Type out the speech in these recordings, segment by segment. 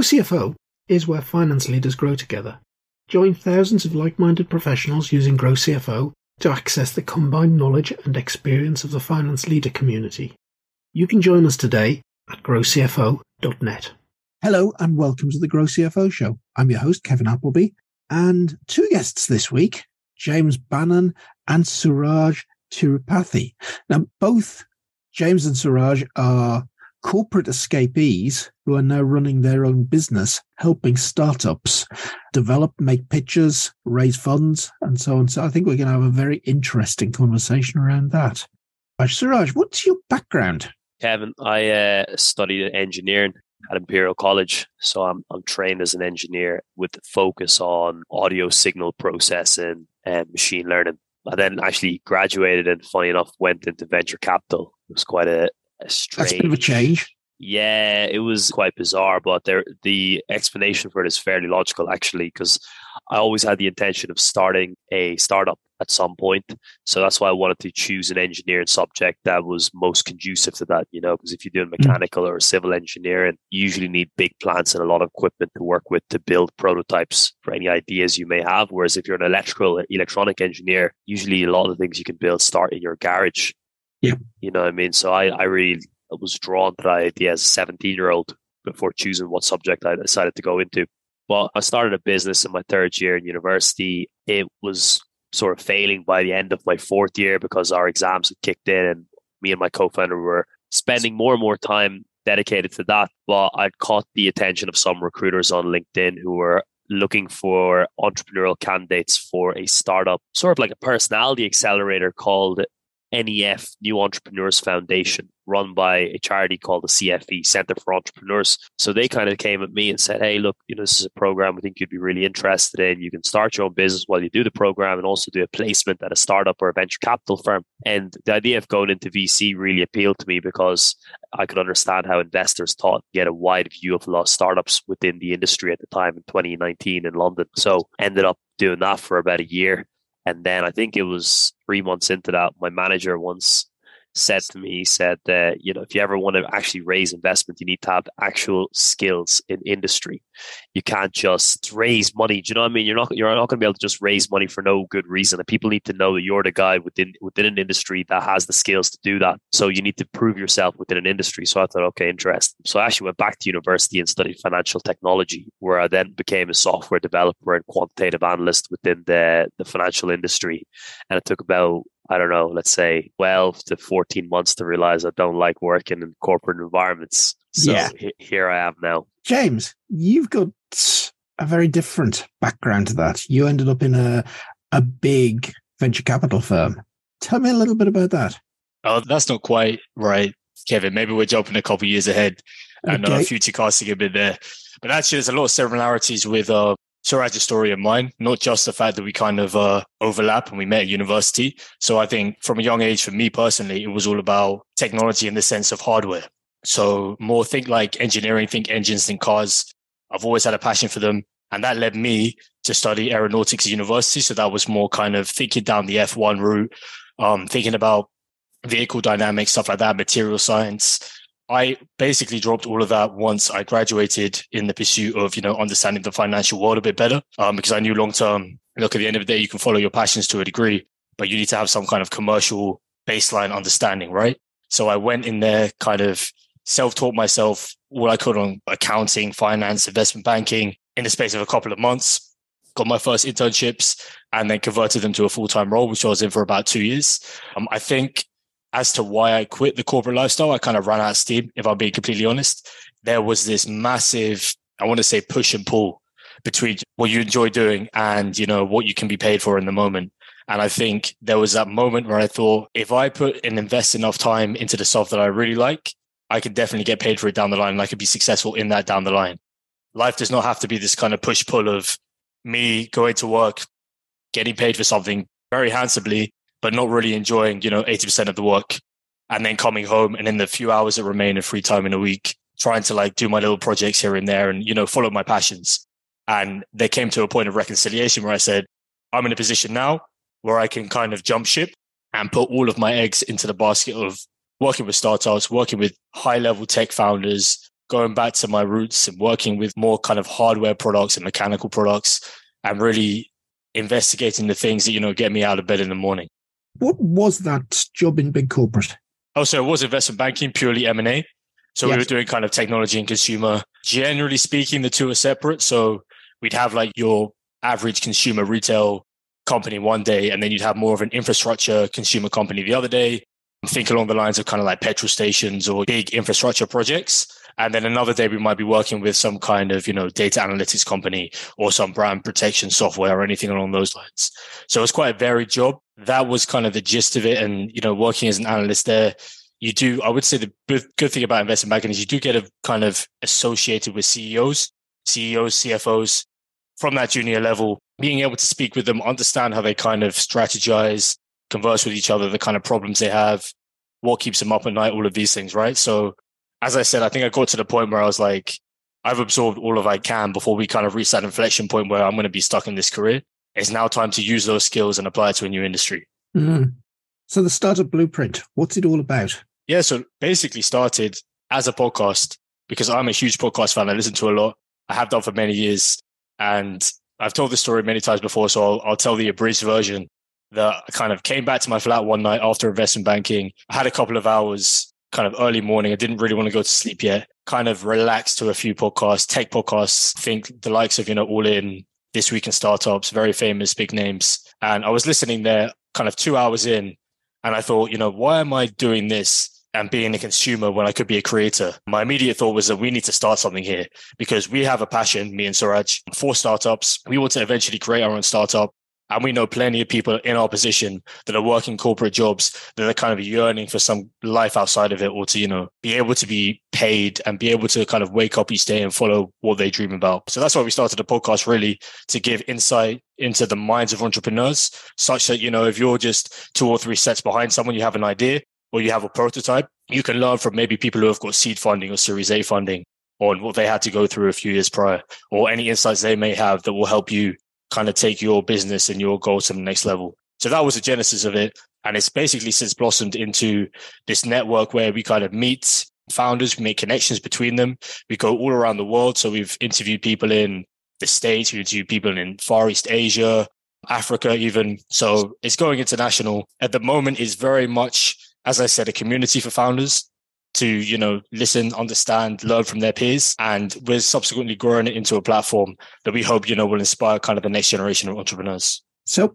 GrowCFO is where finance leaders grow together. Join thousands of like-minded professionals using GrowCFO to access the combined knowledge and experience of the finance leader community. You can join us today at growcfo.net. Hello and welcome to the Grow CFO Show. I'm your host, Kevin Appleby, and two guests this week, James Bannon and Suraj Tirupati. Now, both James and Suraj are corporate escapees who are now running their own business, helping startups develop, make pitches, raise funds, and so on. So I think we're going to have a very interesting conversation around that. Suraj, what's your background? Kevin, I studied engineering at Imperial College. So I'm trained as an engineer with a focus on audio signal processing and machine learning. I then actually graduated and, funny enough, went into venture capital. It was quite a strange... That's a bit of a change. Yeah, it was quite bizarre, but the explanation for it is fairly logical, actually, because I always had the intention of starting a startup at some point. So that's why I wanted to choose an engineering subject that was most conducive to that, you know, because if you're doing mechanical or civil engineering, you usually need big plants and a lot of equipment to work with to build prototypes for any ideas you may have. Whereas if you're an electronic engineer, usually a lot of the things you can build start in your garage. Yeah. You know what I mean? So I really was drawn to that idea as a 17-year-old before choosing what subject I decided to go into. Well, I started a business in my third year in university. It was sort of failing by the end of my fourth year because our exams had kicked in and me and my co-founder were spending more and more time dedicated to that. Well, I'd caught the attention of some recruiters on LinkedIn who were looking for entrepreneurial candidates for a startup, sort of like a personality accelerator called NEF, New Entrepreneurs Foundation, run by a charity called the CFE, Center for Entrepreneurs. So they kind of came at me and said, hey, look, you know, this is a program we think you'd be really interested in. You can start your own business while you do the program and also do a placement at a startup or a venture capital firm. And the idea of going into VC really appealed to me because I could understand how investors thought, get a wide view of a lot of startups within the industry at the time in 2019 in London. So ended up doing that for about a year. And then I think it was 3 months into that, my manager once said to me, he said, you know, if you ever want to actually raise investment, you need to have actual skills in industry. You can't just raise money. Do you know what I mean? You're not going to be able to just raise money for no good reason. And people need to know that you're the guy within an industry that has the skills to do that. So you need to prove yourself within an industry. So I thought, okay, interesting. So I actually went back to university and studied financial technology, where I then became a software developer and quantitative analyst within the financial industry. And it took about, I don't know, let's say 12 to 14 months to realize I don't like working in corporate environments. So yeah. Here I am now. James, you've got a very different background to that. You ended up in a big venture capital firm. Tell me a little bit about that. Oh, that's not quite right, Kevin. Maybe we're jumping a couple of years ahead. Okay. I know our future casting a bit there. But actually, there's a lot of similarities with Suraj's story and mine, not just the fact that we kind of overlap and we met at university. So I think from a young age, for me personally, it was all about technology in the sense of hardware. So more think like engineering, think engines, think cars. I've always had a passion for them. And that led me to study aeronautics at university. So that was more kind of thinking down the F1 route, thinking about vehicle dynamics, stuff like that, material science. I basically dropped all of that once I graduated in the pursuit of, you know, understanding the financial world a bit better, because I knew long term, look, at the end of the day, you can follow your passions to a degree, but you need to have some kind of commercial baseline understanding, right? So I went in there, kind of self-taught myself all I could on accounting, finance, investment banking in the space of a couple of months, got my first internships and then converted them to a full-time role, which I was in for about 2 years. I think as to why I quit the corporate lifestyle, I kind of ran out of steam, if I'm being completely honest. There was this massive, I want to say, push and pull between what you enjoy doing and, you know, what you can be paid for in the moment. And I think there was that moment where I thought, if I put and invest enough time into the stuff that I really like, I could definitely get paid for it down the line and I could be successful in that down the line. Life does not have to be this kind of push-pull of me going to work, getting paid for something very handsomely, but not really enjoying, you know, 80% of the work, and then coming home and in the few hours that remain of free time in a week, trying to like do my little projects here and there and, you know, follow my passions. And they came to a point of reconciliation where I said, I'm in a position now where I can kind of jump ship and put all of my eggs into the basket of working with startups, working with high level tech founders, going back to my roots and working with more kind of hardware products and mechanical products and really investigating the things that, you know, get me out of bed in the morning. What was that job in big corporate? Oh, so it was investment banking, purely M&A. So yes, we were doing kind of technology and consumer. Generally speaking, the two are separate. So we'd have like your average consumer retail company one day, and then you'd have more of an infrastructure consumer company the other day. Think along the lines of kind of like petrol stations or big infrastructure projects. And then another day we might be working with some kind of, you know, data analytics company or some brand protection software or anything along those lines. So it's quite a varied job. That was kind of the gist of it. And, you know, working as an analyst there, you do, I would say the good thing about investment banking is you do get a kind of associated with CEOs, CFOs from that junior level, being able to speak with them, understand how they kind of strategize, converse with each other, the kind of problems they have, what keeps them up at night, all of these things, right? So as I said, I think I got to the point where I was like, I've absorbed all of I can before we kind of reach that inflection point where I'm going to be stuck in this career. It's now time to use those skills and apply it to a new industry. Mm-hmm. So the Startup Blueprint, what's it all about? Yeah, so basically started as a podcast because I'm a huge podcast fan. I listen to a lot. I have done for many years. And I've told this story many times before, so I'll tell the abridged version. That I kind of came back to my flat one night after investment banking. I had a couple of hours, kind of early morning. I didn't really want to go to sleep yet. Kind of relaxed to a few podcasts, tech podcasts. Think the likes of, you know, All In, This Week in Startups, very famous, big names. And I was listening there kind of 2 hours in. And I thought, you know, why am I doing this and being a consumer when I could be a creator? My immediate thought was that we need to start something here because we have a passion, me and Suraj, for startups. We want to eventually create our own startup. And we know plenty of people in our position that are working corporate jobs that are kind of yearning for some life outside of it, or to, you know, be able to be paid and be able to kind of wake up each day and follow what they dream about. So that's why we started the podcast, really, to give insight into the minds of entrepreneurs, such that, you know, if you're just 2 or 3 steps behind someone, you have an idea or you have a prototype, you can learn from maybe people who have got seed funding or Series A funding on what they had to go through a few years prior, or any insights they may have that will help you kind of take your business and your goals to the next level. So that was the genesis of it. And it's basically since blossomed into this network where we kind of meet founders, we make connections between them. We go all around the world. So we've interviewed people in the States, we interviewed people in Far East Asia, Africa even. So it's going international. At the moment, it's very much, as I said, a community for founders to, you know, listen, understand, learn from their peers. And we're subsequently growing it into a platform that we hope, you know, will inspire kind of the next generation of entrepreneurs. So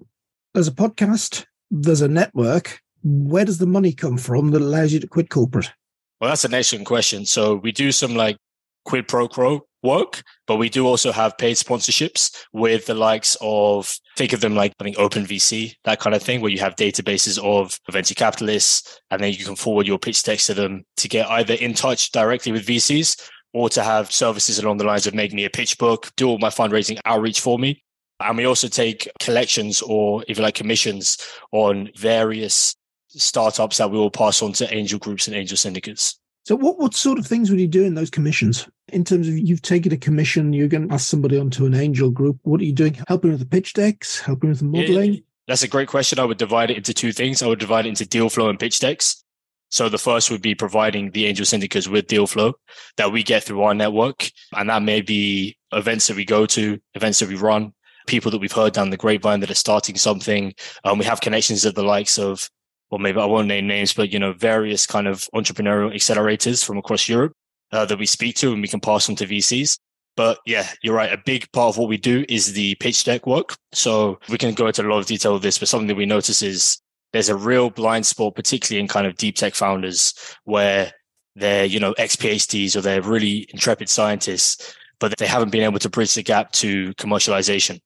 there's a podcast, there's a network. Where does the money come from that allows you to quit corporate? Well, that's an excellent question. So we do some like quid pro quo work, but we do also have paid sponsorships with the likes of, think of them like, I think, Open VC, that kind of thing, where you have databases of venture capitalists, and then you can forward your pitch text to them to get either in touch directly with VCs or to have services along the lines of make me a pitch book, do all my fundraising outreach for me. And we also take collections or even like commissions on various startups that we will pass on to angel groups and angel syndicates. So what sort of things would you do in those commissions? In terms of you've taken a commission, you're going to ask somebody onto an angel group. What are you doing? Helping with the pitch decks? Helping with the modeling? Yeah, that's a great question. I would divide it into 2 things. I would divide it into deal flow and pitch decks. So the first would be providing the angel syndicates with deal flow that we get through our network. And that may be events that we go to, events that we run, people that we've heard down the grapevine that are starting something. We have connections of the likes of, or maybe I won't name names, but, you know, various kind of entrepreneurial accelerators from across Europe that we speak to and we can pass on to VCs. But yeah, you're right. A big part of what we do is the pitch deck work. So we can go into a lot of detail of this, but something that we notice is there's a real blind spot, particularly in kind of deep tech founders where they're, you know, ex-PhDs or they're really intrepid scientists, but they haven't been able to bridge the gap to commercialization,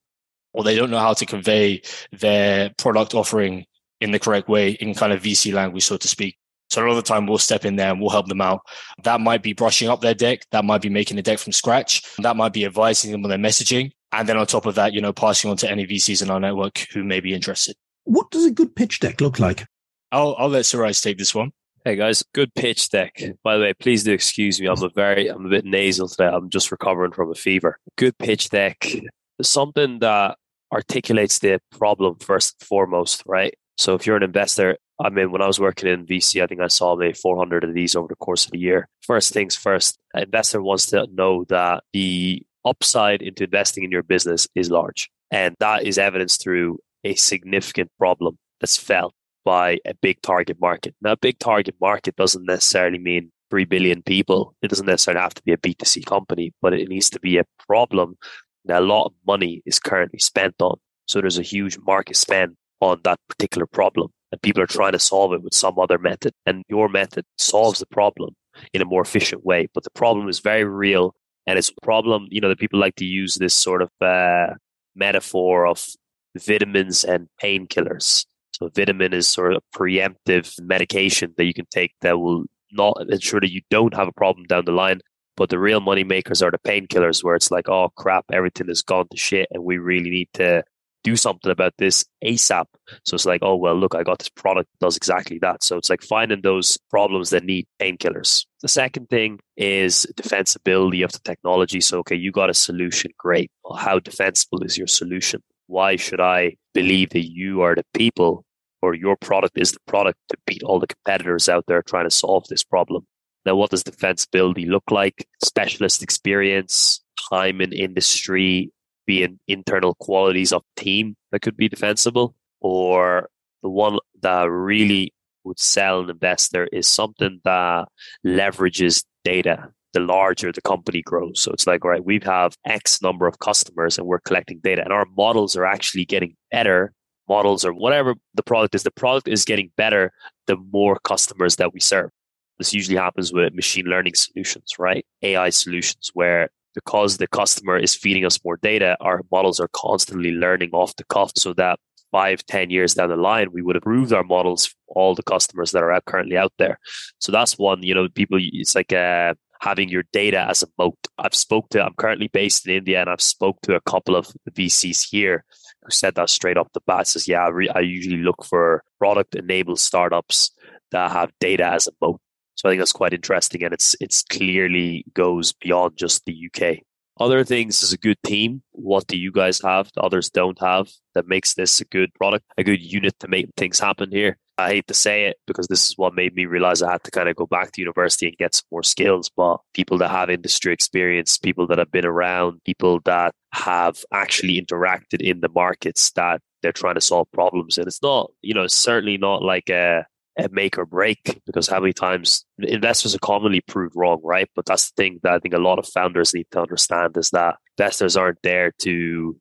or they don't know how to convey their product offering in the correct way in kind of VC language, so to speak. So a lot of the time we'll step in there and we'll help them out. That might be brushing up their deck. That might be making a deck from scratch. That might be advising them on their messaging. And then on top of that, you know, passing on to any VCs in our network who may be interested. What does a good pitch deck look like? I'll let Suraj take this one. Hey guys, good pitch deck. By the way, please do excuse me. I'm a bit nasal today. I'm just recovering from a fever. Good pitch deck is something that articulates the problem first and foremost, right? So if you're an investor, I mean, when I was working in VC, I think I saw maybe 400 of these over the course of the year. First things first, an investor wants to know that the upside into investing in your business is large. And that is evidenced through a significant problem that's felt by a big target market. Now, a big target market doesn't necessarily mean 3 billion people. It doesn't necessarily have to be a B2C company, but it needs to be a problem that a lot of money is currently spent on. So there's a huge market spend on that particular problem, and people are trying to solve it with some other method. And your method solves the problem in a more efficient way. But the problem is very real. And it's a problem, you know, that people like to use this sort of metaphor of vitamins and painkillers. So vitamin is sort of a preemptive medication that you can take that will not ensure that you don't have a problem down the line. But the real money makers are the painkillers, where it's like, oh crap, everything has gone to shit and we really need to do something about this ASAP. So it's like, oh, well, look, I got this product that does exactly that. So it's like finding those problems that need painkillers. The second thing is defensibility of the technology. So, okay, you got a solution. Great. Well, how defensible is your solution? Why should I believe that you are the people or your product is the product to beat all the competitors out there trying to solve this problem? Now, what does defensibility look like? Specialist experience, time in industry, being internal qualities of team that could be defensible, or the one that really would sell an investor is something that leverages data. The larger the company grows. So it's like, right, we have X number of customers and we're collecting data and our models are actually getting better. Models or whatever the product is getting better the more customers that we serve. This usually happens with machine learning solutions, right? AI solutions where because the customer is feeding us more data, our models are constantly learning off the cuff so that 5-10 years down the line, we would have improved our models for all the customers that are currently out there. So that's one, you know, people, it's like having your data as a moat. I'm currently based in India and I've spoke to a couple of the VCs here who said that straight up the bat. Says, yeah, I usually look for product-enabled startups that have data as a moat. So I think that's quite interesting, and it's clearly goes beyond just the UK. Other things is a good team. What do you guys have that others don't have that makes this a good product, a good unit to make things happen here? I hate to say it because this is what made me realize I had to kind of go back to university and get some more skills. But people that have industry experience, people that have been around, people that have actually interacted in the markets that they're trying to solve problems. And it's not, you know, it's certainly not like a make or break, because how many times investors are commonly proved wrong, right? But that's the thing that I think a lot of founders need to understand is that investors aren't there to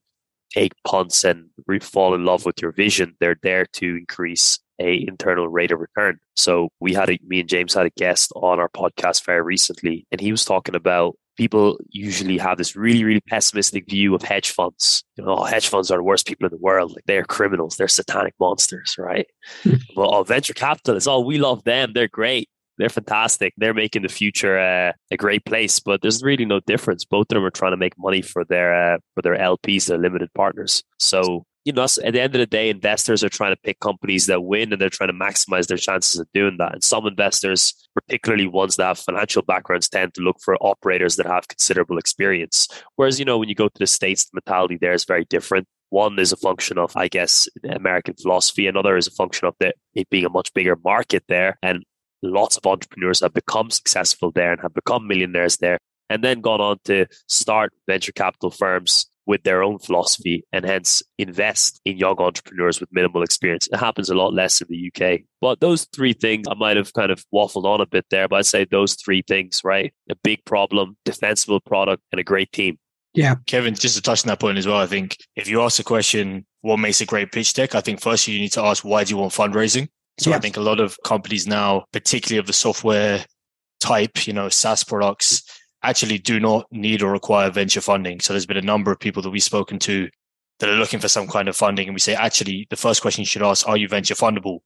take punts and fall in love with your vision. They're there to increase a internal rate of return. So me and James had a guest on our podcast very recently, and he was talking about people usually have this really, really pessimistic view of hedge funds. You know, hedge funds are the worst people in the world. Like, they are criminals. They're satanic monsters, right? Well, venture capitalists, we love them. They're great. They're fantastic. They're making the future a great place. But there's really no difference. Both of them are trying to make money for their LPs, their limited partners. So, you know, at the end of the day, investors are trying to pick companies that win, and they're trying to maximize their chances of doing that. And some investors, particularly ones that have financial backgrounds, tend to look for operators that have considerable experience. Whereas, you know, when you go to the States, the mentality there is very different. One is a function of, I guess, American philosophy. Another is a function of it being a much bigger market there. And lots of entrepreneurs have become successful there and have become millionaires there, and then gone on to start venture capital firms with their own philosophy, and hence invest in young entrepreneurs with minimal experience. It happens a lot less in the UK. But those three things, I might have kind of waffled on a bit there, but I'd say those three things, right? A big problem, defensible product, and a great team. Yeah. Kevin, just to touch on that point as well, I think if you ask the question, what makes a great pitch deck? I think firstly, you need to ask, why do you want fundraising? So yeah. I think a lot of companies now, particularly of the software type, you know, SaaS products, actually do not need or require venture funding. So there's been a number of people that we've spoken to that are looking for some kind of funding. And we say, actually, the first question you should ask, are you venture fundable?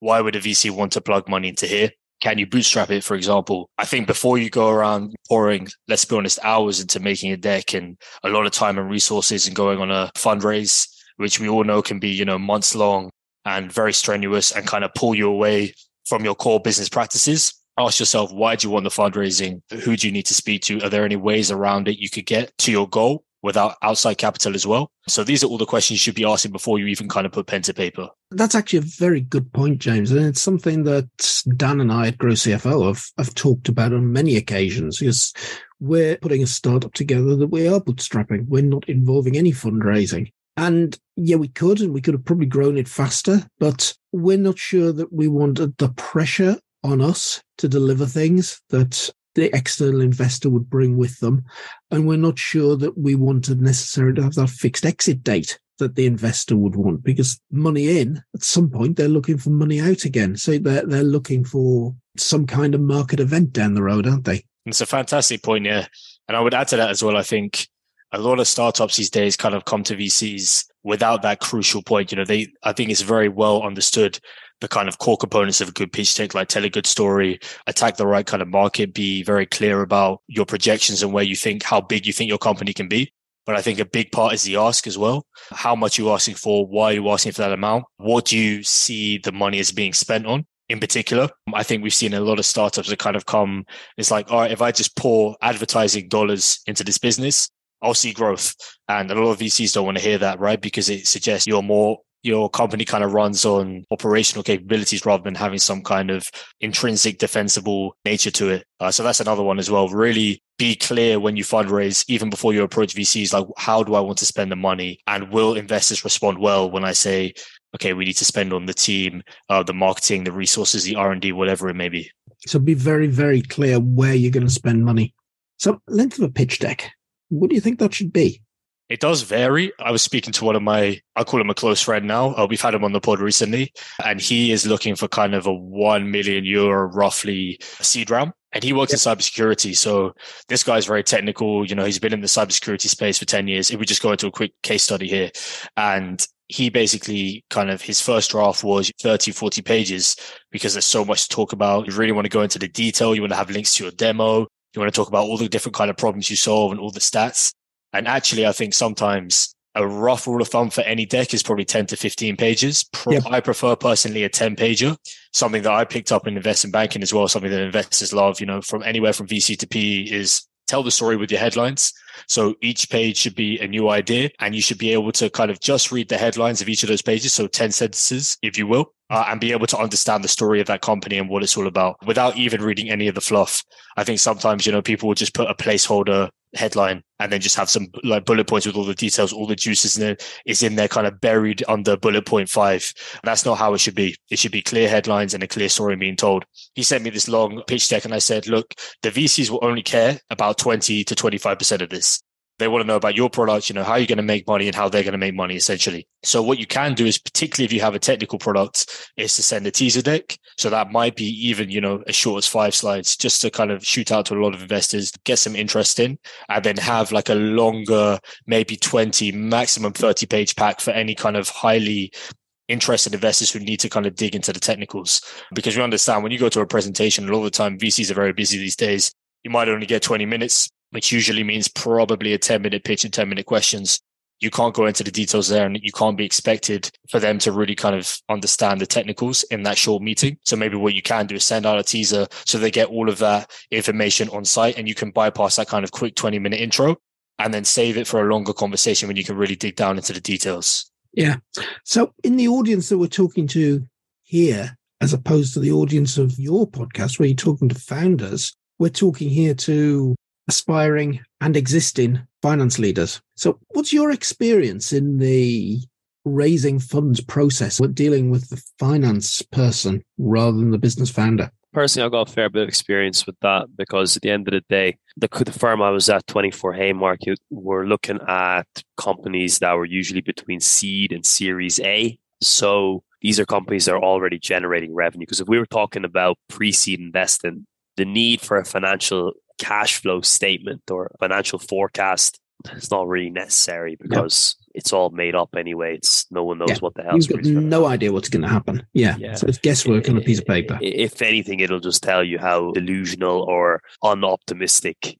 Why would a VC want to plug money into here? Can you bootstrap it, for example? I think before you go around pouring, let's be honest, hours into making a deck and a lot of time and resources and going on a fundraise, which we all know can be, you know, months long and very strenuous and kind of pull you away from your core business practices. Ask yourself, why do you want the fundraising? Who do you need to speak to? Are there any ways around it you could get to your goal? without outside capital as well? So these are all the questions you should be asking before you even kind of put pen to paper. That's actually a very good point, James. And it's something that Dan and I at Grow CFO have talked about on many occasions, because we're putting a startup together that we are bootstrapping. We're not involving any fundraising. And yeah, we could have probably grown it faster, but we're not sure that we wanted the pressure on us to deliver things that the external investor would bring with them. And we're not sure that we wanted necessarily to have that fixed exit date that the investor would want, because money in, at some point, they're looking for money out again. So they're looking for some kind of market event down the road, aren't they? It's a fantastic point, yeah. And I would add to that as well, I think a lot of startups these days kind of come to VCs without that crucial point. You know, I think it's very well understood the kind of core components of a good pitch deck, like tell a good story, attack the right kind of market, be very clear about your projections and where you think, how big you think your company can be. But I think a big part is the ask as well. How much are you asking for? Why are you asking for that amount? What do you see the money is being spent on? In particular, I think we've seen a lot of startups that kind of come, it's like, all right, if I just pour advertising dollars into this business, I'll see growth. And a lot of VCs don't want to hear that, right? Because it suggests your company kind of runs on operational capabilities rather than having some kind of intrinsic defensible nature to it. So that's another one as well. Really be clear when you fundraise, even before you approach VCs, like, how do I want to spend the money? And will investors respond well when I say, okay, we need to spend on the team, the marketing, the resources, the R&D, whatever it may be. So be very, very clear where you're going to spend money. So length of a pitch deck, what do you think that should be? It does vary. I was speaking to one of my, I call him a close friend now. We've had him on the pod recently, and he is looking for kind of a 1 million euro roughly seed round. And he works in cybersecurity. So this guy's very technical. You know, he's been in the cybersecurity space for 10 years. If we just go into a quick case study here, and he basically kind of, his first draft was 30, 40 pages because there's so much to talk about. You really want to go into the detail. You want to have links to your demo. You want to talk about all the different kind of problems you solve and all the stats. And actually, I think sometimes a rough rule of thumb for any deck is probably 10 to 15 pages. I prefer personally a 10-pager, something that I picked up in investment banking as well, something that investors love, you know, from anywhere from VC to PE, is tell the story with your headlines. So each page should be a new idea, and you should be able to kind of just read the headlines of each of those pages. So 10 sentences, if you will, and be able to understand the story of that company and what it's all about without even reading any of the fluff. I think sometimes, you know, people will just put a placeholder headline and then just have some like bullet points with all the details, all the juices in it is in there kind of buried under bullet point 5. And that's not how it should be. It should be clear headlines and a clear story being told. He sent me this long pitch deck, and I said, look, the VCs will only care about 20 to 25% of this. They want to know about your product, you know, how you're going to make money and how they're going to make money, essentially. So what you can do is, particularly if you have a technical product, is to send a teaser deck. So that might be even, you know, as short as 5 slides, just to kind of shoot out to a lot of investors, get some interest in, and then have like a longer, maybe 20, maximum 30-page pack for any kind of highly interested investors who need to kind of dig into the technicals. Because we understand when you go to a presentation, a lot of the time VCs are very busy these days. You might only get 20 minutes. Which usually means probably a 10-minute pitch and 10-minute questions. You can't go into the details there, and you can't be expected for them to really kind of understand the technicals in that short meeting. So maybe what you can do is send out a teaser so they get all of that information on site, and you can bypass that kind of quick 20-minute intro and then save it for a longer conversation when you can really dig down into the details. Yeah. So in the audience that we're talking to here, as opposed to the audience of your podcast where you're talking to founders, we're talking here to aspiring and existing finance leaders. So what's your experience in the raising funds process? We're dealing with the finance person rather than the business founder. Personally, I've got a fair bit of experience with that, because at the end of the day, the firm I was at, 24 Haymarket, were looking at companies that were usually between seed and Series A. So these are companies that are already generating revenue. Because if we were talking about pre-seed investing, the need for a financial cash flow statement or financial forecast, it's not really necessary, because it's all made up anyway. No one knows what the hell. You've got no idea what's going to happen. Yeah. So it's guesswork on a piece of paper. If anything, it'll just tell you how delusional or unoptimistic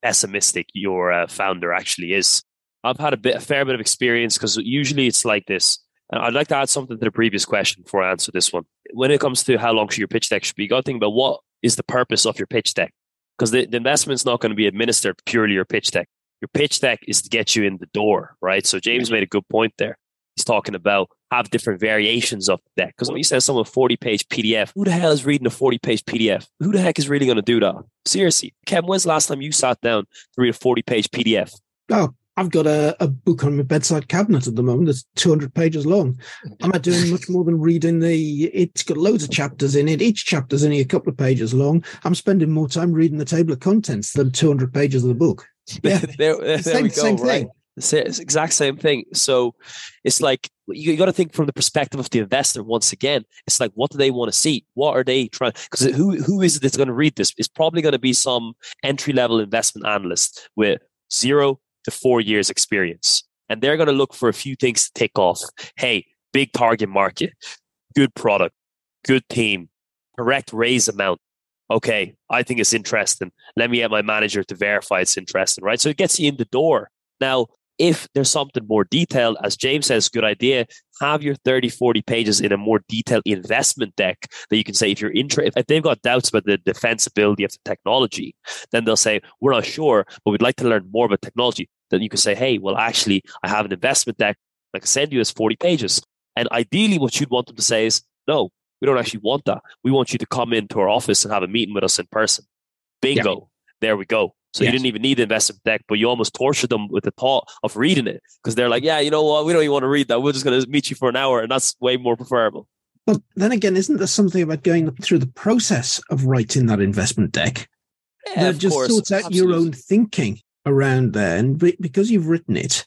pessimistic your founder actually is. I've had a fair bit of experience, because usually it's like this. And I'd like to add something to the previous question before I answer this one. When it comes to how long your pitch deck should be, you got to think about what is the purpose of your pitch deck. Because the investment's not going to be administered purely your pitch deck. Your pitch deck is to get you in the door, right? So James made a good point there. He's talking about have different variations of the deck. Because when you send someone a 40-page PDF, who the hell is reading a 40-page PDF? Who the heck is really going to do that? Seriously. Kevin, when's the last time you sat down to read a 40-page PDF? Oh, I've got a book on my bedside cabinet at the moment that's 200 pages long. I'm not doing much more than reading it's got loads of chapters in it. Each chapter's only a couple of pages long. I'm spending more time reading the table of contents than 200 pages of the book. Yeah, there we go, right? It's the exact same thing. So it's like, you got to think from the perspective of the investor once again. It's like, what do they want to see? What are they trying? Because who is it that's going to read this? It's probably going to be some entry-level investment analyst with 0 to 4 years experience. And they're going to look for a few things to tick off. Hey, big target market, good product, good team, correct raise amount. Okay, I think it's interesting. Let me get my manager to verify it's interesting, right? So it gets you in the door. Now, if there's something more detailed, as James says, good idea, have your 30, 40 pages in a more detailed investment deck that you can say, if you're interested, if they've got doubts about the defensibility of the technology, then they'll say, we're not sure, but we'd like to learn more about technology. Then you can say, hey, well, actually, I have an investment deck I can send you as 40 pages. And ideally, what you'd want them to say is, no, we don't actually want that. We want you to come into our office and have a meeting with us in person. Bingo. Yeah. There we go. So yes. You didn't even need the investment deck, but you almost tortured them with the thought of reading it because they're like, yeah, you know what? We don't even want to read that. We're just going to meet you for an hour, and that's way more preferable. But then again, isn't there something about going through the process of writing that investment deck? Yeah, that just sorts out your own thinking around there. And because you've written it,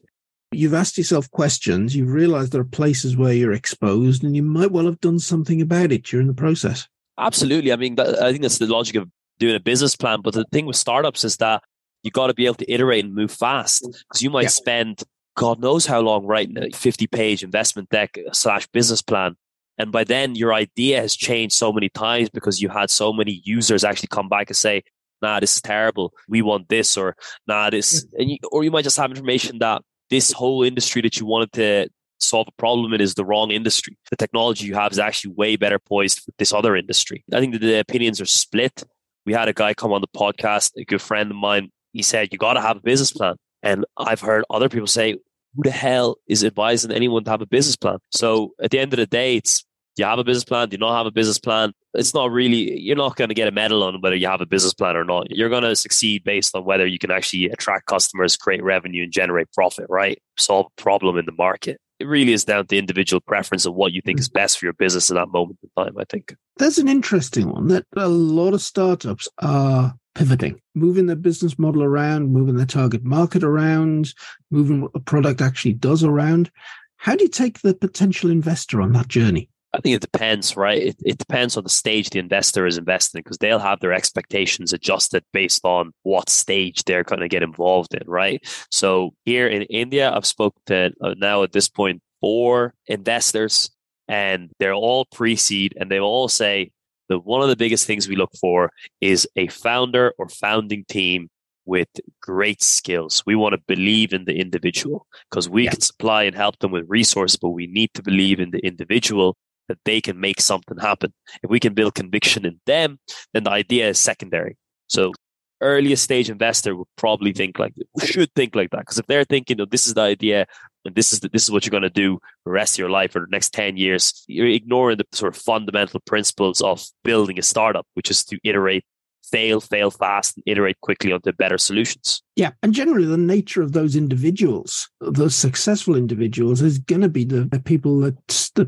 you've asked yourself questions, you've realized there are places where you're exposed, and you might well have done something about it during the process. Absolutely. I mean, I think that's the logic of doing a business plan. But the thing with startups is that you got to be able to iterate and move fast, because you might spend God knows how long writing a 50-page investment deck / business plan. And by then, your idea has changed so many times because you had so many users actually come back and say, nah, this is terrible. We want this, or nah, this. And you might just have information that this whole industry that you wanted to solve a problem in is the wrong industry. The technology you have is actually way better poised for this other industry. I think that the opinions are split. We had a guy come on the podcast, a good friend of mine. He said, you got to have a business plan. And I've heard other people say, who the hell is advising anyone to have a business plan? So at the end of the day, it's, do you have a business plan? Do you not have a business plan? It's not really, you're not going to get a medal on whether you have a business plan or not. You're going to succeed based on whether you can actually attract customers, create revenue, and generate profit, right? Solve a problem in the market. It really is down to individual preference of what you think is best for your business at that moment in time, I think. There's an interesting one that a lot of startups are pivoting, moving their business model around, moving their target market around, moving what the product actually does around. How do you take the potential investor on that journey? I think it depends, right? It depends on the stage the investor is invested in, because they'll have their expectations adjusted based on what stage they're going to get involved in, right? So here in India, I've spoken to now at this point 4 investors, and they're all pre-seed, and they all say that one of the biggest things we look for is a founder or founding team with great skills. We want to believe in the individual, because we can supply and help them with resources, but we need to believe in the individual that they can make something happen. If we can build conviction in them, then the idea is secondary. So earliest stage investor would probably think like, should think like that. Because if they're thinking, oh, this is the idea, and this is what you're going to do the rest of your life or the next 10 years, you're ignoring the sort of fundamental principles of building a startup, which is to iterate, fail fast, and iterate quickly onto better solutions. Yeah. And generally the nature of those individuals, those successful individuals, is going to be the people that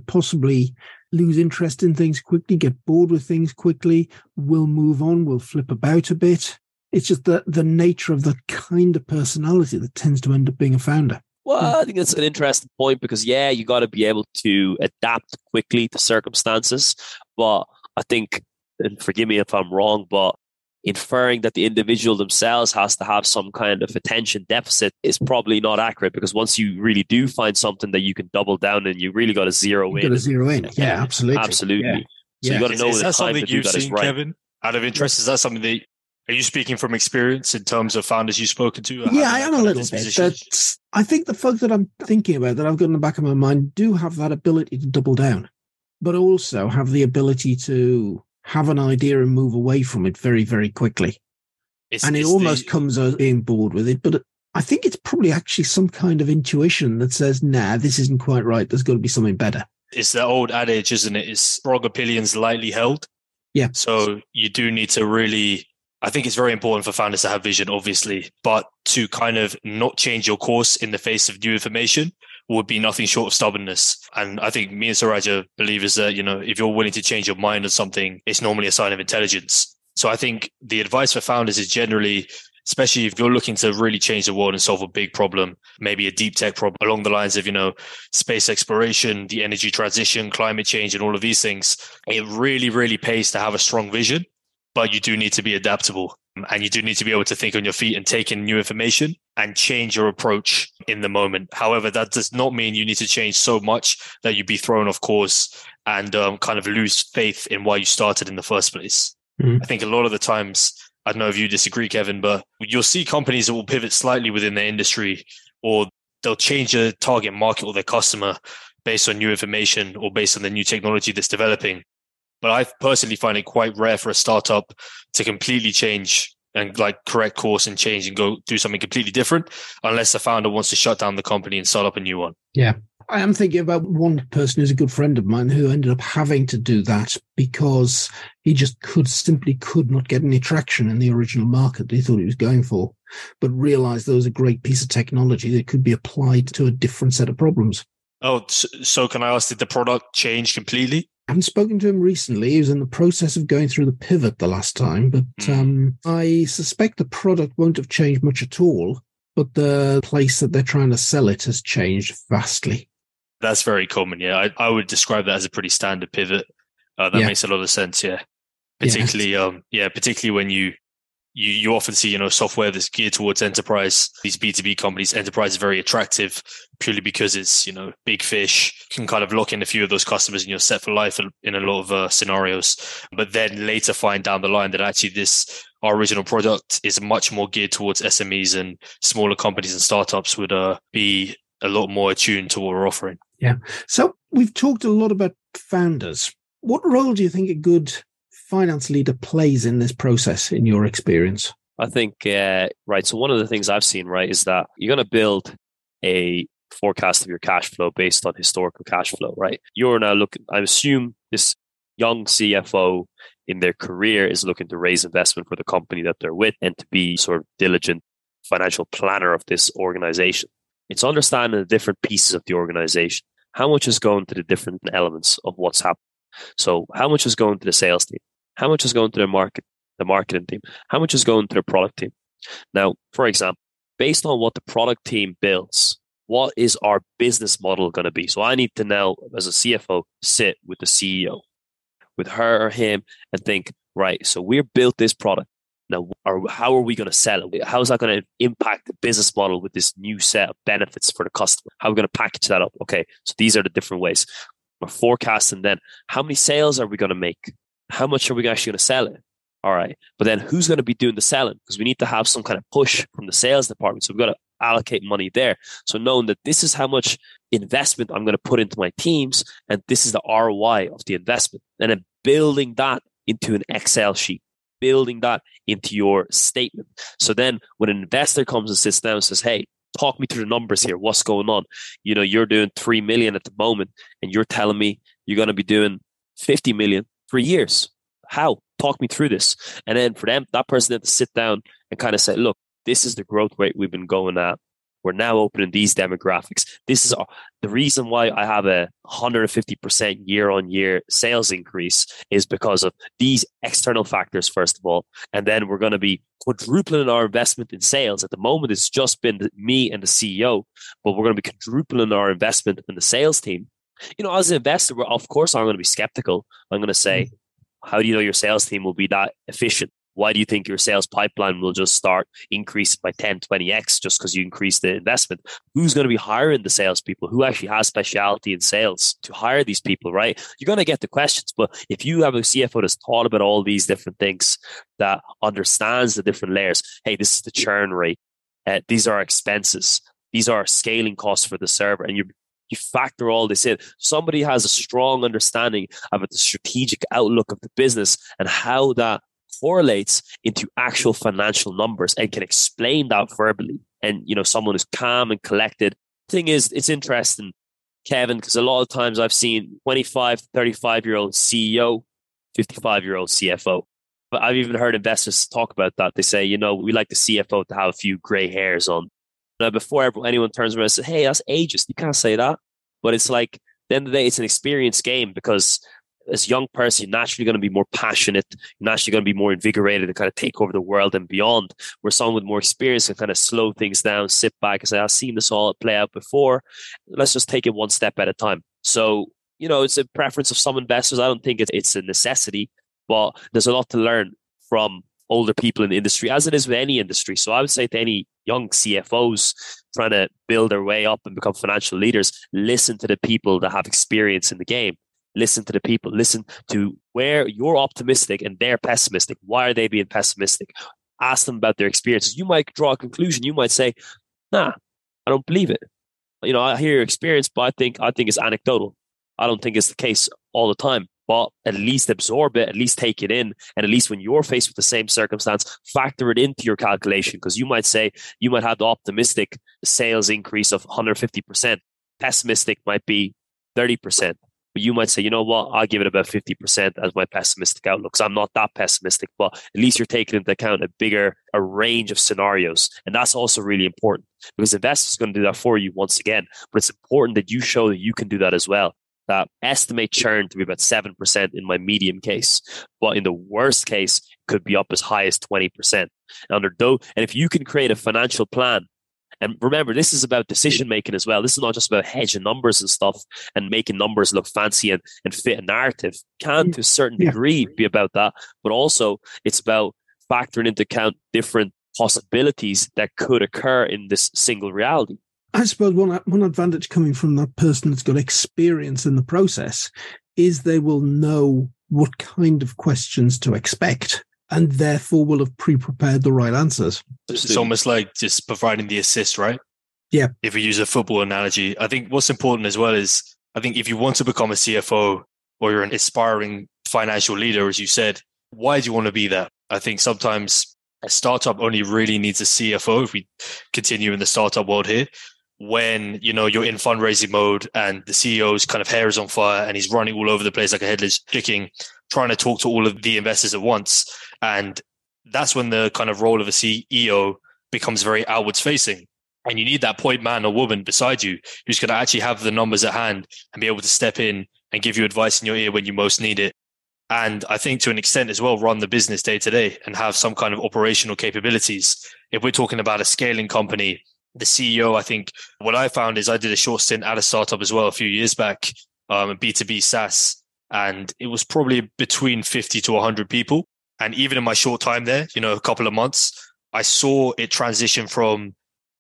possibly lose interest in things quickly, get bored with things quickly, will move on, will flip about a bit. It's just the nature of the kind of personality that tends to end up being a founder. Well, I think that's an interesting point, because you got to be able to adapt quickly to circumstances. But I think, and forgive me if I'm wrong, but inferring that the individual themselves has to have some kind of attention deficit is probably not accurate, because once you really do find something that you can double down and you really got to zero in. Yeah, absolutely. Absolutely. Yeah. So you got to know the time to do that is right. Is that something you've seen, Kevin, out of interest? Is that something that, are you speaking from experience in terms of founders you've spoken to? Yeah, I am a little bit. I think the folks that I'm thinking about, that I've got in the back of my mind, do have that ability to double down, but also have the ability to have an idea and move away from it very, very quickly. It almost comes as being bored with it, but I think it's probably actually some kind of intuition that says, nah, this isn't quite right. There's got to be something better. It's the old adage, isn't it? It's strong opinions lightly held. Yeah. So you do need to really, I think it's very important for founders to have vision, obviously, but to kind of not change your course in the face of new information would be nothing short of stubbornness. And I think me and Suraj are believers that, you know, if you're willing to change your mind on something, it's normally a sign of intelligence. So I think the advice for founders is generally, especially if you're looking to really change the world and solve a big problem, maybe a deep tech problem along the lines of, you know, space exploration, the energy transition, climate change, and all of these things, it really, really pays to have a strong vision, but you do need to be adaptable and you do need to be able to think on your feet and take in new information and change your approach in the moment. However, that does not mean you need to change so much that you'd be thrown off course and kind of lose faith in why you started in the first place. Mm-hmm. I think a lot of the times, I don't know if you disagree, Kevin, but you'll see companies that will pivot slightly within their industry, or they'll change their target market or their customer based on new information or based on the new technology that's developing. But I personally find it quite rare for a startup to completely change and like correct course and change and go do something completely different unless the founder wants to shut down the company and start up a new one. Yeah. I am thinking about one person who's a good friend of mine who ended up having to do that because he just could not get any traction in the original market that he thought he was going for, but realized there was a great piece of technology that could be applied to a different set of problems. Oh, so can I ask, did the product change completely? I haven't spoken to him recently. He was in the process of going through the pivot the last time, but I suspect the product won't have changed much at all, but the place that they're trying to sell it has changed vastly. That's very common, yeah. I would describe that as a pretty standard pivot. That makes a lot of sense, yeah. Particularly when you often see, you know, software that's geared towards enterprise. These B2B companies, enterprise is very attractive purely because it's, you know, big fish. You can kind of lock in a few of those customers and you're set for life in a lot of scenarios. But then later find down the line that actually our original product is much more geared towards SMEs, and smaller companies and startups would be a lot more attuned to what we're offering. Yeah. So we've talked a lot about founders. What role do you think a good finance leader plays in this process, in your experience? I think, right. So one of the things I've seen, right, is that you're going to build a forecast of your cash flow based on historical cash flow, right? You're now looking, I assume this young CFO in their career is looking to raise investment for the company that they're with and to be sort of diligent financial planner of this organization. It's understanding the different pieces of the organization. How much is going to the different elements of what's happening? So how much is going to the sales team? How much is going to the marketing team? How much is going to the product team? Now, for example, based on what the product team builds, what is our business model going to be? So I need to now, as a CFO, sit with the CEO, with her or him, and think, right, so we've built this product. Now, how are we going to sell it? How is that going to impact the business model with this new set of benefits for the customer? How are we going to package that up? Okay, so these are the different ways. We're forecasting then, how many sales are we going to make? How much are we actually going to sell it? All right. But then who's going to be doing the selling? Because we need to have some kind of push from the sales department. So we've got to allocate money there. So knowing that this is how much investment I'm going to put into my teams, and this is the ROI of the investment. And then building that into an Excel sheet, building that into your statement. So then when an investor comes and sits down and says, hey, talk me through the numbers here. What's going on? You know, you're doing 3 million at the moment and you're telling me you're going to be doing 50 million for years. How? Talk me through this. And then for them, that person had to sit down and kind of say, look, this is the growth rate we've been going at. We're now opening these demographics. This is the reason why I have a 150% year-on-year sales increase is because of these external factors, first of all. And then we're going to be quadrupling our investment in sales. At the moment, it's just been me and the CEO, but we're going to be quadrupling our investment in the sales team. You know, as an investor, of course, I'm going to be skeptical. I'm going to say, how do you know your sales team will be that efficient? Why do you think your sales pipeline will just start increasing by 10, 20x just because you increase the investment? Who's going to be hiring the salespeople? Who actually has specialty in sales to hire these people, right? You're going to get the questions. But if you have a CFO that's thought about all these different things, that understands the different layers, hey, this is the churn rate. These are expenses. These are scaling costs for the server. And you factor all this in. Somebody has a strong understanding about the strategic outlook of the business and how that correlates into actual financial numbers and can explain that verbally and, you know, someone who's calm and collected. Thing is, it's interesting, Kevin, because a lot of times I've seen 25, 35-year-old CEO, 55-year-old CFO. But I've even heard investors talk about that. They say, you know, we like the CFO to have a few gray hairs on. Now, before anyone turns around and says, hey, that's ageist, you can't say that. But it's like, at the end of the day, it's an experience game, because as a young person, you're naturally going to be more passionate. You're naturally going to be more invigorated to kind of take over the world and beyond, where someone with more experience can kind of slow things down, sit back and say, I've seen this all play out before. Let's just take it one step at a time. So, you know, it's a preference of some investors. I don't think it's a necessity, but there's a lot to learn from older people in the industry, as it is with any industry. So I would say to any young CFOs trying to build their way up and become financial leaders, listen to the people that have experience in the game. Listen to the people. Listen to where you're optimistic and they're pessimistic. Why are they being pessimistic? Ask them about their experiences. You might draw a conclusion. You might say, nah, I don't believe it. You know, I hear your experience, but I think it's anecdotal. I don't think it's the case all the time. But at least absorb it, at least take it in. And at least when you're faced with the same circumstance, factor it into your calculation. Because you might say, you might have the optimistic sales increase of 150%. Pessimistic might be 30%. But you might say, you know what, I'll give it about 50% as my pessimistic outlook. So I'm not that pessimistic, but at least you're taking into account a range of scenarios. And that's also really important, because investors are going to do that for you once again. But it's important that you show that you can do that as well. That estimate churn to be about 7% in my medium case. But in the worst case, it could be up as high as 20%. And if you can create a financial plan, and remember, this is about decision-making as well. This is not just about hedging numbers and stuff and making numbers look fancy and fit a narrative. Can, to a certain degree, be about that. But also, it's about factoring into account different possibilities that could occur in this single reality. I suppose one advantage coming from that person that's got experience in the process is they will know what kind of questions to expect, and therefore will have pre-prepared the right answers. It's almost like just providing the assist, right? Yeah. If we use a football analogy, I think what's important as well is, I think if you want to become a CFO or you're an aspiring financial leader, as you said, why do you want to be that? I think sometimes a startup only really needs a CFO, if we continue in the startup world here, when, you know, you're in fundraising mode and the CEO's kind of hair is on fire and he's running all over the place like a headless chicken, trying to talk to all of the investors at once. And that's when the kind of role of a CEO becomes very outwards facing. And you need that point man or woman beside you who's going to actually have the numbers at hand and be able to step in and give you advice in your ear when you most need it. And I think to an extent as well, run the business day to day and have some kind of operational capabilities. If we're talking about a scaling company, the CEO, I think what I found is I did a short stint at a startup as well a few years back, B2B SaaS, and it was probably between 50 to 100 people. And even in my short time there, you know, a couple of months, I saw it transition from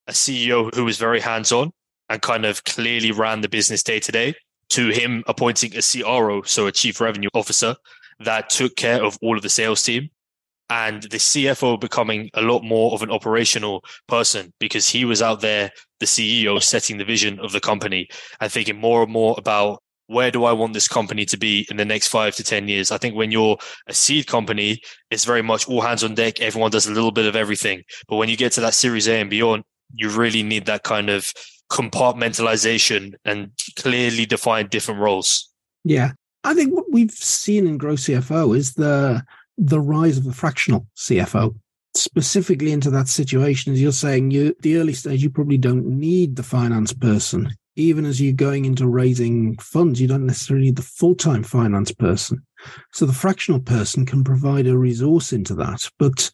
a CEO who was very hands-on and kind of clearly ran the business day to day to him appointing a CRO, so a chief revenue officer, that took care of all of the sales team. And the CFO becoming a lot more of an operational person, because he was out there, the CEO, setting the vision of the company and thinking more and more about, where do I want this company to be in the next 5 to 10 years? I think when you're a seed company, it's very much all hands on deck. Everyone does a little bit of everything. But when you get to that Series A and beyond, you really need that kind of compartmentalization and clearly defined different roles. Yeah. I think what we've seen in Grow CFO is the rise of the fractional CFO, specifically into that situation. As you're saying, the early stage, you probably don't need the finance person. Even as you're going into raising funds, you don't necessarily need the full-time finance person. So the fractional person can provide a resource into that. But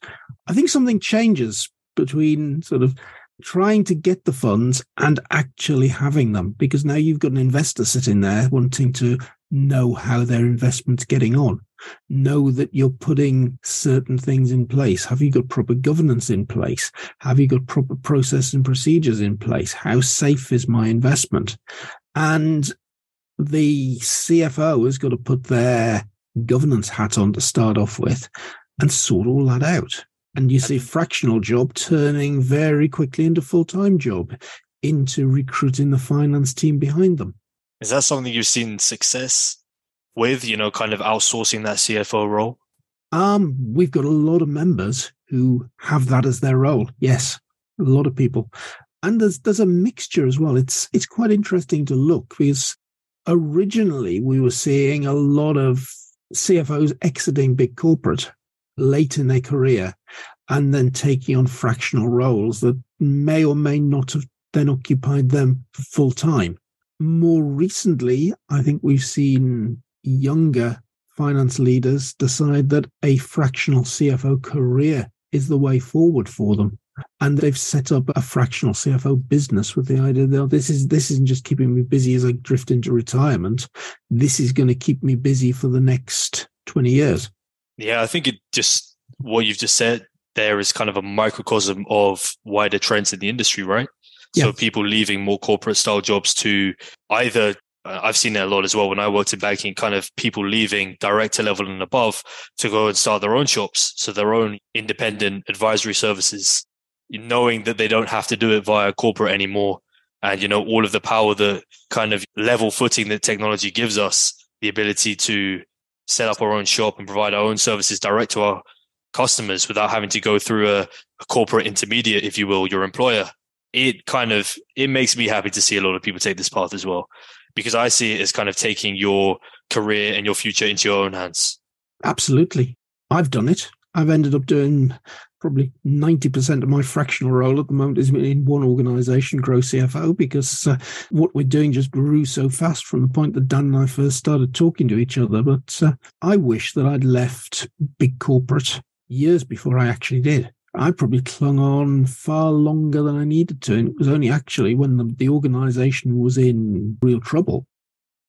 I think something changes between sort of trying to get the funds and actually having them, because now you've got an investor sitting there wanting to know how their investment's getting on. Know that you're putting certain things in place. Have you got proper governance in place? Have you got proper process and procedures in place? How safe is my investment? And the CFO has got to put their governance hat on to start off with and sort all that out. And you see fractional job turning very quickly into full-time job, into recruiting the finance team behind them. Is that something you've seen success with, you know, kind of outsourcing that CFO role? We've got a lot of members who have that as their role. Yes. a lot of people. And there's a mixture as well. It's quite interesting to look, because originally we were seeing a lot of CFOs exiting big corporate late in their career and then taking on fractional roles that may or may not have then occupied them full time. More recently, I think we've seen younger finance leaders decide that a fractional CFO career is the way forward for them. And they've set up a fractional CFO business with the idea that this isn't just keeping me busy as I drift into retirement. This is going to keep me busy for the next 20 years. Yeah, I think what you've just said there is kind of a microcosm of wider trends in the industry, right? Yeah. So people leaving more corporate style jobs to either, I've seen that a lot as well when I worked in banking, kind of people leaving director level and above to go and start their own shops. So their own independent advisory services, knowing that they don't have to do it via corporate anymore. And, all of the power, the kind of level footing that technology gives us, the ability to set up our own shop and provide our own services direct to our customers without having to go through a corporate intermediate, if you will, your employer. It makes me happy to see a lot of people take this path as well, because I see it as kind of taking your career and your future into your own hands. Absolutely. I've done it. I've ended up doing probably 90% of my fractional role at the moment is in one organization, Grow CFO, because what we're doing just grew so fast from the point that Dan and I first started talking to each other. But I wish that I'd left big corporate years before I actually did. I probably clung on far longer than I needed to. And it was only actually when the organization was in real trouble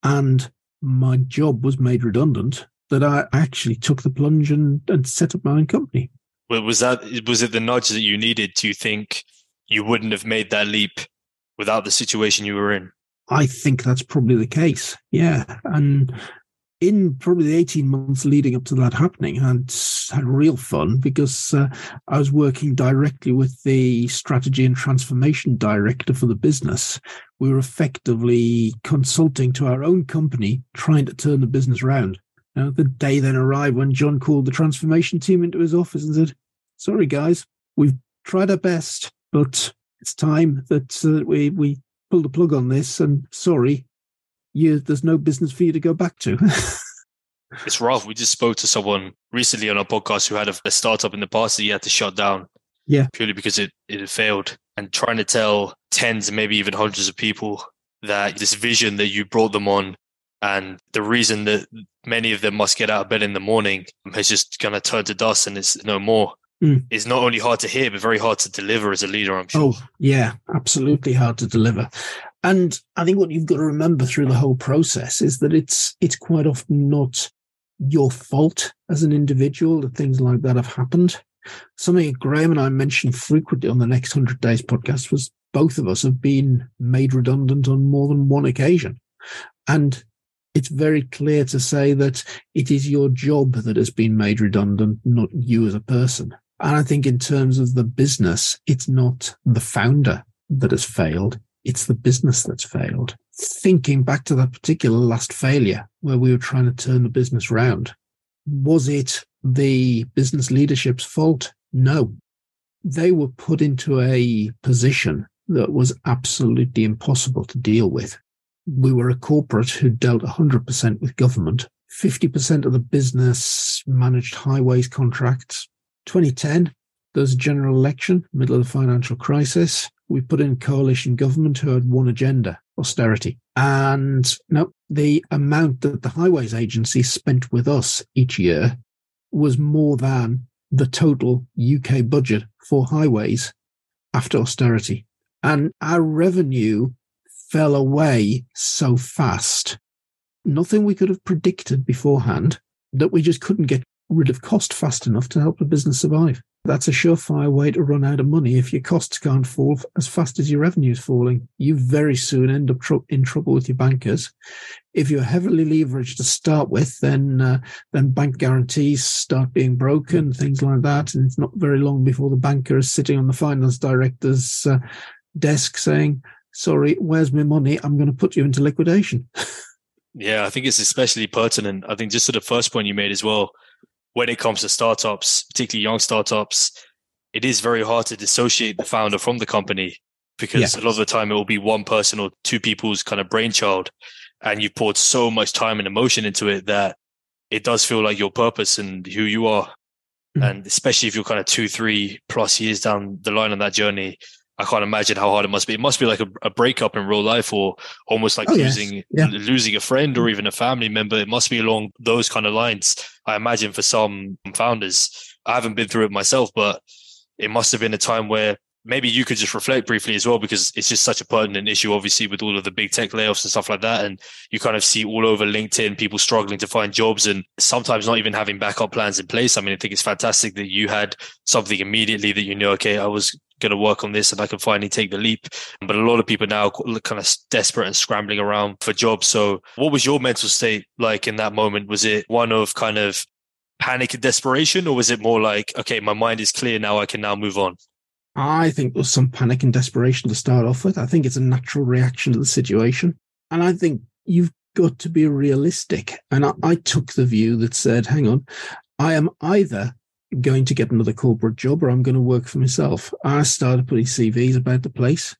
and my job was made redundant that I actually took the plunge and set up my own company. Was it the nudge that you needed? Do you think you wouldn't have made that leap without the situation you were in? I think that's probably the case, yeah. And in probably the 18 months leading up to that happening, I had real fun because I was working directly with the strategy and transformation director for the business. We were effectively consulting to our own company, trying to turn the business around. Now, the day then arrived when John called the transformation team into his office and said, "Sorry, guys, we've tried our best, but it's time that we pull the plug on this. And sorry, there's no business for you to go back to." It's rough. We just spoke to someone recently on our podcast who had a startup in the past that he had to shut down. Yeah, purely because it had failed. And trying to tell tens and maybe even hundreds of people that this vision that you brought them on and the reason that many of them must get out of bed in the morning has just kind of turned to dust and it's no more. Mm. It's not only hard to hear, but very hard to deliver as a leader, I'm sure. Oh, yeah, absolutely hard to deliver. And I think what you've got to remember through the whole process is that it's quite often not your fault as an individual that things like that have happened. Something Graham and I mentioned frequently on the Next 100 Days podcast was both of us have been made redundant on more than one occasion. And it's very clear to say that it is your job that has been made redundant, not you as a person. And I think in terms of the business, it's not the founder that has failed. It's the business that's failed. Thinking back to that particular last failure where we were trying to turn the business round, was it the business leadership's fault? No. They were put into a position that was absolutely impossible to deal with. We were a corporate who dealt 100% with government. 50% of the business managed highways contracts. 2010, there's a general election, middle of the financial crisis. We put in coalition government who had one agenda, austerity. And no, the amount that the highways agency spent with us each year was more than the total UK budget for highways after austerity. And our revenue fell away so fast, nothing we could have predicted beforehand, that we just couldn't get rid of cost fast enough to help the business survive. That's a surefire way to run out of money. If your costs can't fall as fast as your revenue is falling, you very soon end up in trouble with your bankers. If you're heavily leveraged to start with, then bank guarantees start being broken, things like that. And it's not very long before the banker is sitting on the finance director's desk saying, "Sorry, where's my money? I'm going to put you into liquidation." Yeah, I think it's especially pertinent. I think just to the first point you made as well, when it comes to startups, particularly young startups, it is very hard to dissociate the founder from the company, because a lot of the time it will be one person or two people's kind of brainchild, and you've poured so much time and emotion into it that it does feel like your purpose and who you are. Mm-hmm. And especially if you're kind of 2-3+ years down the line on that journey, I can't imagine how hard it must be. It must be like a breakup in real life, or almost like losing a friend or even a family member. It must be along those kind of lines, I imagine, for some founders. I haven't been through it myself, but it must have been a time where maybe you could just reflect briefly as well, because it's just such a pertinent issue, obviously, with all of the big tech layoffs and stuff like that. And you kind of see all over LinkedIn, people struggling to find jobs and sometimes not even having backup plans in place. I mean, I think it's fantastic that you had something immediately that you knew, okay, I was going to work on this and I can finally take the leap. But a lot of people now look kind of desperate and scrambling around for jobs. So what was your mental state like in that moment? Was it one of kind of panic and desperation, or was it more like, okay, my mind is clear now, I can now move on? I think there was some panic and desperation to start off with. I think it's a natural reaction to the situation. And I think you've got to be realistic. And I took the view that said, hang on, I am either going to get another corporate job or I'm going to work for myself. I started putting CVs about the place,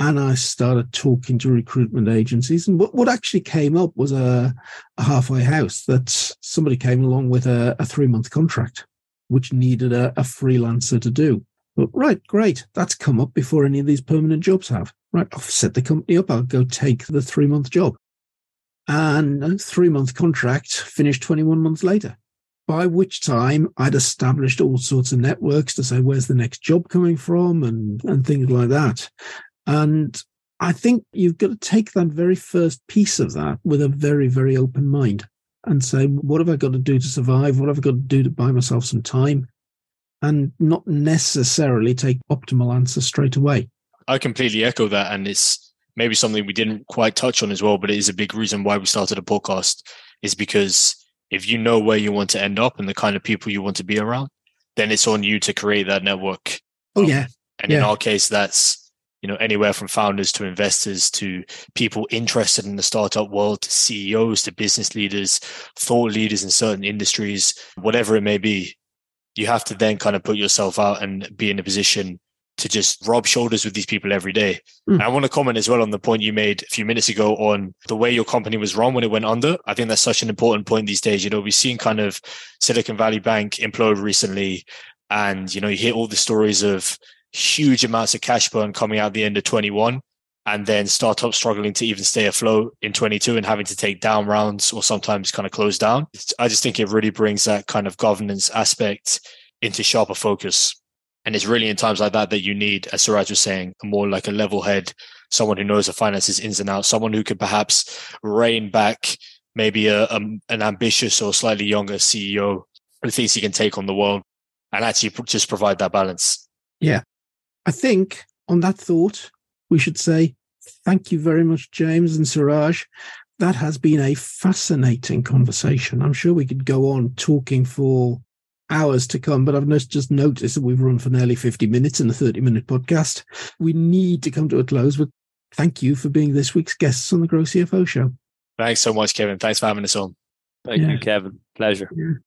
and I started talking to recruitment agencies. And what actually came up was a halfway house that somebody came along with a 3-month contract, which needed a freelancer to do. But, right, great. That's come up before any of these permanent jobs have. Right, I've set the company up. I'll go take the 3-month job. And a 3-month contract finished 21 months later, by which time I'd established all sorts of networks to say, where's the next job coming from, and things like that. And I think you've got to take that very first piece of that with a very, very open mind and say, what have I got to do to survive? What have I got to do to buy myself some time? And not necessarily take optimal answers straight away. I completely echo that. And it's maybe something we didn't quite touch on as well, but it is a big reason why we started a podcast, is because if you know where you want to end up and the kind of people you want to be around, then it's on you to create that network. Oh, yeah. And in our case, that's, you know, anywhere from founders to investors to people interested in the startup world, to CEOs, to business leaders, thought leaders in certain industries, whatever it may be. You have to then kind of put yourself out and be in a position to just rub shoulders with these people every day. Mm. And I want to comment as well on the point you made a few minutes ago on the way your company was run when it went under. I think that's such an important point these days. You know, we've seen kind of Silicon Valley Bank implode recently. And, you know, you hear all the stories of huge amounts of cash burn coming out the end of 21, and then startups struggling to even stay afloat in 22 and having to take down rounds or sometimes kind of close down. I just think it really brings that kind of governance aspect into sharper focus. And it's really in times like that that you need, as Suraj was saying, more like a level head, someone who knows the finances ins and outs, someone who could perhaps rein back maybe an ambitious or slightly younger CEO who thinks he can take on the world and actually just provide that balance. Yeah. I think on that thought, we should say thank you very much, James and Suraj. That has been a fascinating conversation. I'm sure we could go on talking for hours to come, but I've just noticed that we've run for nearly 50 minutes in a 30-minute podcast. We need to come to a close, but thank you for being this week's guests on the Grow CFO Show. Thanks so much, Kevin. Thanks for having us on. Thank you, Kevin. Pleasure. Yeah.